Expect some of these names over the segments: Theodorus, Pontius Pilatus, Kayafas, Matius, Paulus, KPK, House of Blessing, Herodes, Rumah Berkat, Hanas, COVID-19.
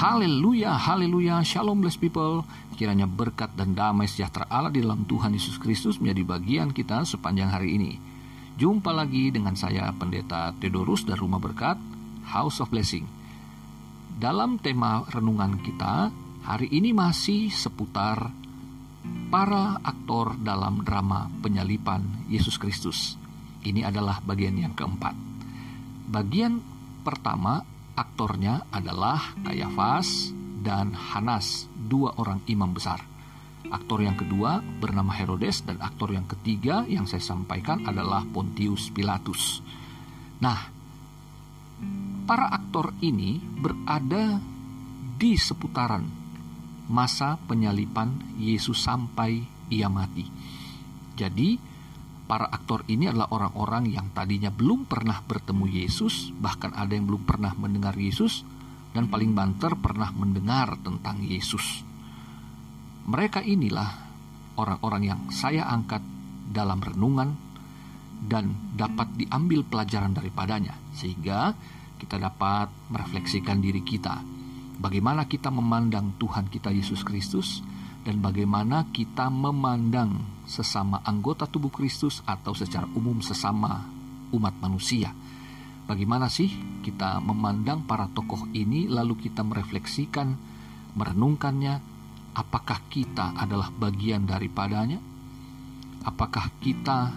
Haleluya, haleluya, shalom blessed people. Kiranya berkat dan damai sejahtera Allah di dalam Tuhan Yesus Kristus menjadi bagian kita sepanjang hari ini. Jumpa lagi dengan saya Pendeta Theodorus dari Rumah Berkat, House of Blessing. Dalam tema renungan kita, hari ini masih seputar para aktor dalam drama penyalipan Yesus Kristus. Ini adalah bagian yang keempat. Bagian pertama, aktornya adalah Kayafas dan Hanas, dua orang imam besar. Aktor yang kedua bernama Herodes, dan aktor yang ketiga yang saya sampaikan adalah Pontius Pilatus. Nah, para aktor ini berada di seputaran masa penyalipan Yesus sampai ia mati. Jadi, para aktor ini adalah orang-orang yang tadinya belum pernah bertemu Yesus, bahkan ada yang belum pernah mendengar Yesus, dan paling banter pernah mendengar tentang Yesus. Mereka inilah orang-orang yang saya angkat dalam renungan dan dapat diambil pelajaran daripadanya, sehingga kita dapat merefleksikan diri kita. Bagaimana kita memandang Tuhan kita Yesus Kristus, dan bagaimana kita memandang sesama anggota tubuh Kristus atau secara umum sesama umat manusia. Bagaimana sih kita memandang para tokoh ini, lalu kita merefleksikan, merenungkannya, apakah kita adalah bagian daripadanya? Apakah kita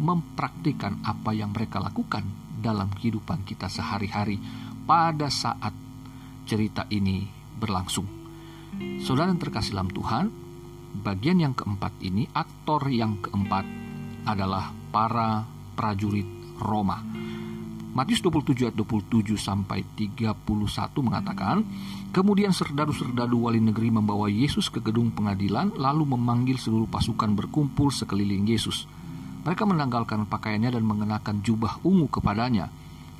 mempraktikkan apa yang mereka lakukan dalam kehidupan kita sehari-hari pada saat cerita ini berlangsung? Saudara yang terkasih dalam Tuhan, bagian yang keempat ini, aktor yang keempat adalah para prajurit Roma. Matius 27 ayat 27 sampai 31 mengatakan, "Kemudian serdadu-serdadu wali negeri membawa Yesus ke gedung pengadilan, lalu memanggil seluruh pasukan berkumpul sekeliling Yesus. Mereka menanggalkan pakaiannya dan mengenakan jubah ungu kepadanya.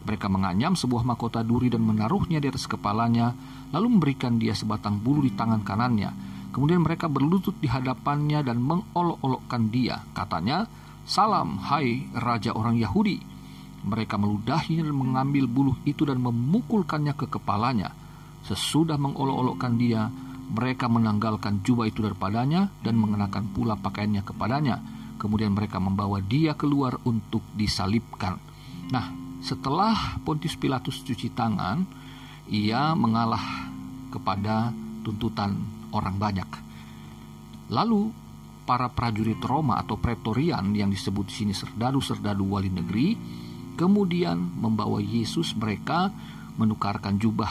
Mereka menganyam sebuah mahkota duri dan menaruhnya di atas kepalanya, lalu memberikan dia sebatang bulu di tangan kanannya. Kemudian mereka berlutut di hadapannya dan mengolok-olokkan dia. Katanya, 'Salam, hai Raja orang Yahudi.' Mereka meludahinya dan mengambil bulu itu dan memukulkannya ke kepalanya. Sesudah mengolok-olokkan dia, mereka menanggalkan jubah itu daripadanya dan mengenakan pula pakaiannya kepadanya. Kemudian mereka membawa dia keluar untuk disalibkan." Nah, setelah Pontius Pilatus cuci tangan, ia mengalah kepada tuntutan orang banyak. Lalu para prajurit Roma atau pretorian yang disebut di sini serdadu-serdadu wali negeri, kemudian membawa Yesus. Mereka menukarkan jubah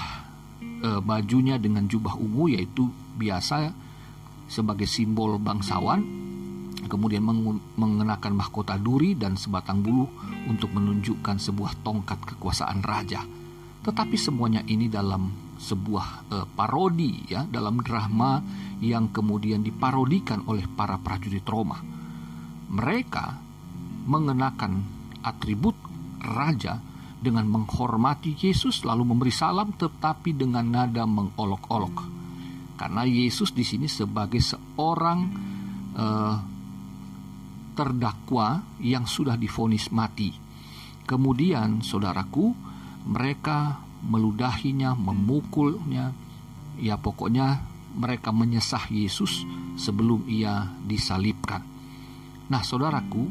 bajunya dengan jubah ungu, yaitu biasa sebagai simbol bangsawan. Kemudian mengenakan mahkota duri dan sebatang bulu untuk menunjukkan sebuah tongkat kekuasaan raja. Tetapi semuanya ini dalam sebuah parodi, ya, dalam drama yang kemudian diparodikan oleh para prajurit Roma. Mereka mengenakan atribut raja dengan menghormati Yesus, lalu memberi salam, tetapi dengan nada mengolok-olok. Karena Yesus di sini sebagai seorang terdakwa yang sudah divonis mati. Kemudian, saudaraku, mereka meludahinya, memukulnya. Ya, pokoknya mereka menyesah Yesus sebelum ia disalibkan. Nah, saudaraku,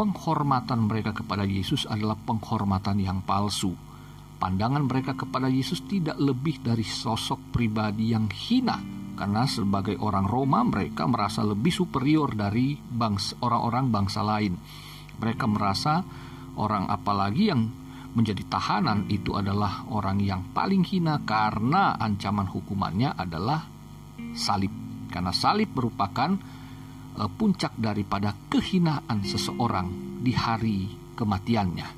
penghormatan mereka kepada Yesus adalah penghormatan yang palsu. Pandangan mereka kepada Yesus tidak lebih dari sosok pribadi yang hina, karena sebagai orang Roma mereka merasa lebih superior dari orang-orang bangsa lain. Mereka merasa orang, apalagi yang menjadi tahanan, itu adalah orang yang paling hina, karena ancaman hukumannya adalah salib. Karena salib merupakan puncak daripada kehinaan seseorang di hari kematiannya.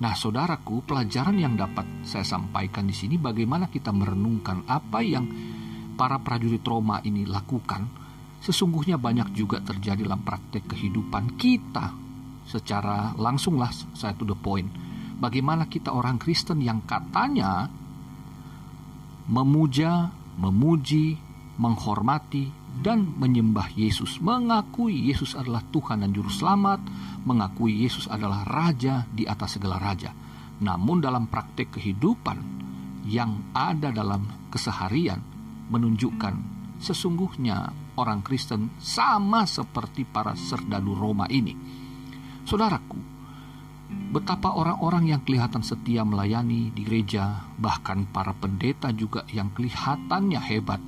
Nah, saudaraku, pelajaran yang dapat saya sampaikan di sini, bagaimana kita merenungkan apa yang para prajurit Roma ini lakukan. Sesungguhnya banyak juga terjadi dalam praktek kehidupan kita. Secara langsunglah saya to the point. Bagaimana kita orang Kristen yang katanya memuja, memuji, menghormati, dan menyembah Yesus, mengakui Yesus adalah Tuhan dan Juru Selamat, mengakui Yesus adalah Raja di atas segala Raja. Namun dalam praktek kehidupan, yang ada dalam keseharian menunjukkan sesungguhnya orang Kristen sama seperti para serdadu Roma ini. Saudaraku, betapa orang-orang yang kelihatan setia melayani di gereja, bahkan para pendeta juga yang kelihatannya hebat,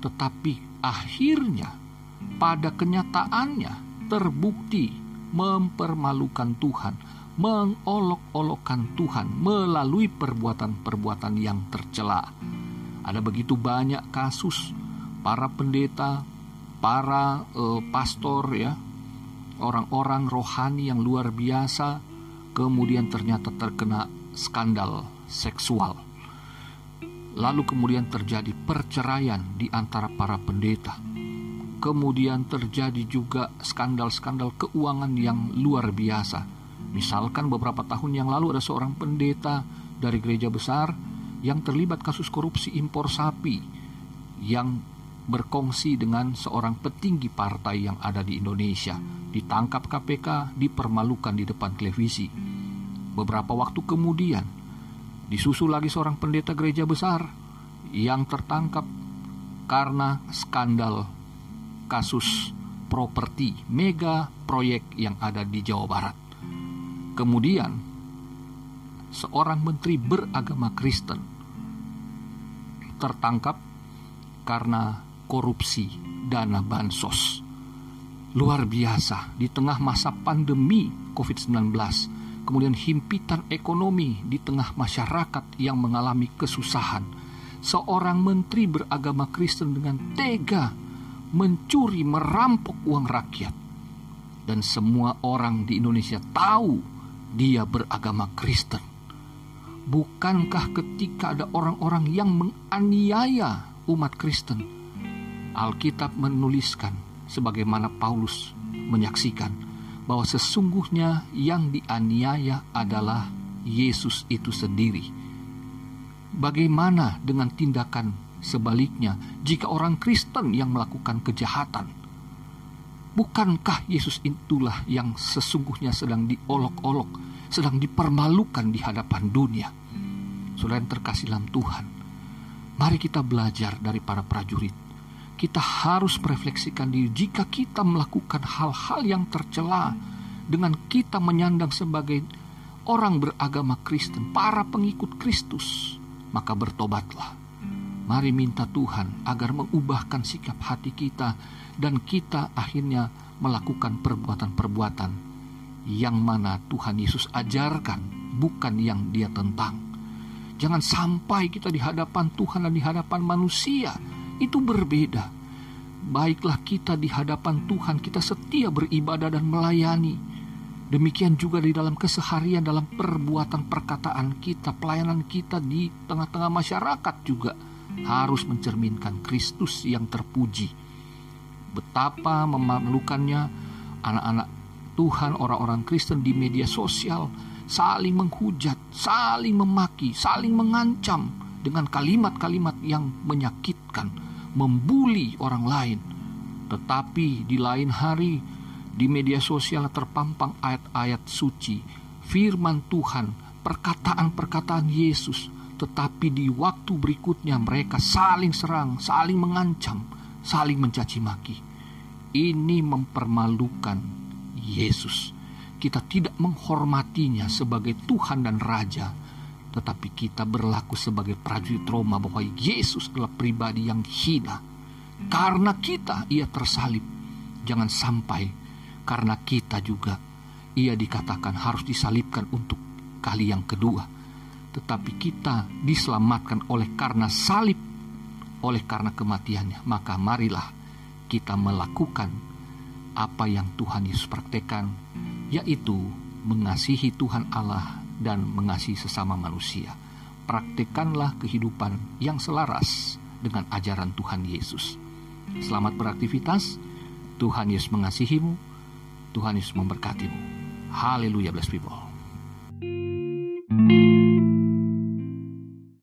tetapi akhirnya pada kenyataannya terbukti mempermalukan Tuhan, mengolok-olokkan Tuhan melalui perbuatan-perbuatan yang tercela. Ada begitu banyak kasus para pendeta, para pastor ya, orang-orang rohani yang luar biasa, kemudian ternyata terkena skandal seksual. Lalu kemudian terjadi perceraian di antara para pendeta. Kemudian terjadi juga skandal-skandal keuangan yang luar biasa. Misalkan beberapa tahun yang lalu ada seorang pendeta dari gereja besar yang terlibat kasus korupsi impor sapi, yang berkongsi dengan seorang petinggi partai yang ada di Indonesia, ditangkap KPK, dipermalukan di depan televisi. Beberapa waktu kemudian disusul lagi seorang pendeta gereja besar yang tertangkap karena skandal kasus properti mega proyek yang ada di Jawa Barat. Kemudian seorang menteri beragama Kristen tertangkap karena korupsi dana bansos. Luar biasa, di tengah masa pandemi COVID-19, kemudian himpitan ekonomi di tengah masyarakat yang mengalami kesusahan, seorang menteri beragama Kristen dengan tega mencuri, merampok uang rakyat. Dan semua orang di Indonesia tahu dia beragama Kristen. Bukankah ketika ada orang-orang yang menganiaya umat Kristen, Alkitab menuliskan sebagaimana Paulus menyaksikan bahwa sesungguhnya yang dianiaya adalah Yesus itu sendiri. Bagaimana dengan tindakan sebaliknya jika orang Kristen yang melakukan kejahatan? Bukankah Yesus itulah yang sesungguhnya sedang diolok-olok, sedang dipermalukan di hadapan dunia? Saudara yang terkasih dalam Tuhan, mari kita belajar dari para prajurit. Kita harus merefleksikan diri jika kita melakukan hal-hal yang tercela dengan kita menyandang sebagai orang beragama Kristen, para pengikut Kristus, maka bertobatlah. Mari minta Tuhan agar mengubahkan sikap hati kita dan kita akhirnya melakukan perbuatan-perbuatan yang mana Tuhan Yesus ajarkan, bukan yang Dia tentang. Jangan sampai kita di hadapan Tuhan dan di hadapan manusia itu berbeda. Baiklah kita di hadapan Tuhan, kita setia beribadah dan melayani. Demikian juga di dalam keseharian, dalam perbuatan perkataan kita, pelayanan kita di tengah-tengah masyarakat juga harus mencerminkan Kristus yang terpuji. Betapa memalukannya anak-anak Tuhan, orang-orang Kristen di media sosial, saling menghujat, saling memaki, saling mengancam dengan kalimat-kalimat yang menyakitkan, membuli orang lain. Tetapi di lain hari, di media sosial terpampang ayat-ayat suci, firman Tuhan, perkataan-perkataan Yesus. Tetapi di waktu berikutnya mereka saling serang, saling mengancam, saling mencaci maki. Ini mempermalukan Yesus. Kita tidak menghormatinya sebagai Tuhan dan Raja, tetapi kita berlaku sebagai prajurit Roma bahwa Yesus adalah pribadi yang hina. Karena kita Ia tersalib. Jangan sampai karena kita juga Ia dikatakan harus disalibkan untuk kali yang kedua. Tetapi kita diselamatkan oleh karena salib, oleh karena kematiannya. Maka marilah kita melakukan apa yang Tuhan Yesus praktekkan, yaitu mengasihi Tuhan Allah dan mengasihi sesama manusia. Praktikkanlah kehidupan yang selaras dengan ajaran Tuhan Yesus. Selamat beraktivitas. Tuhan Yesus mengasihimu. Tuhan Yesus memberkatimu. Haleluya, bless people.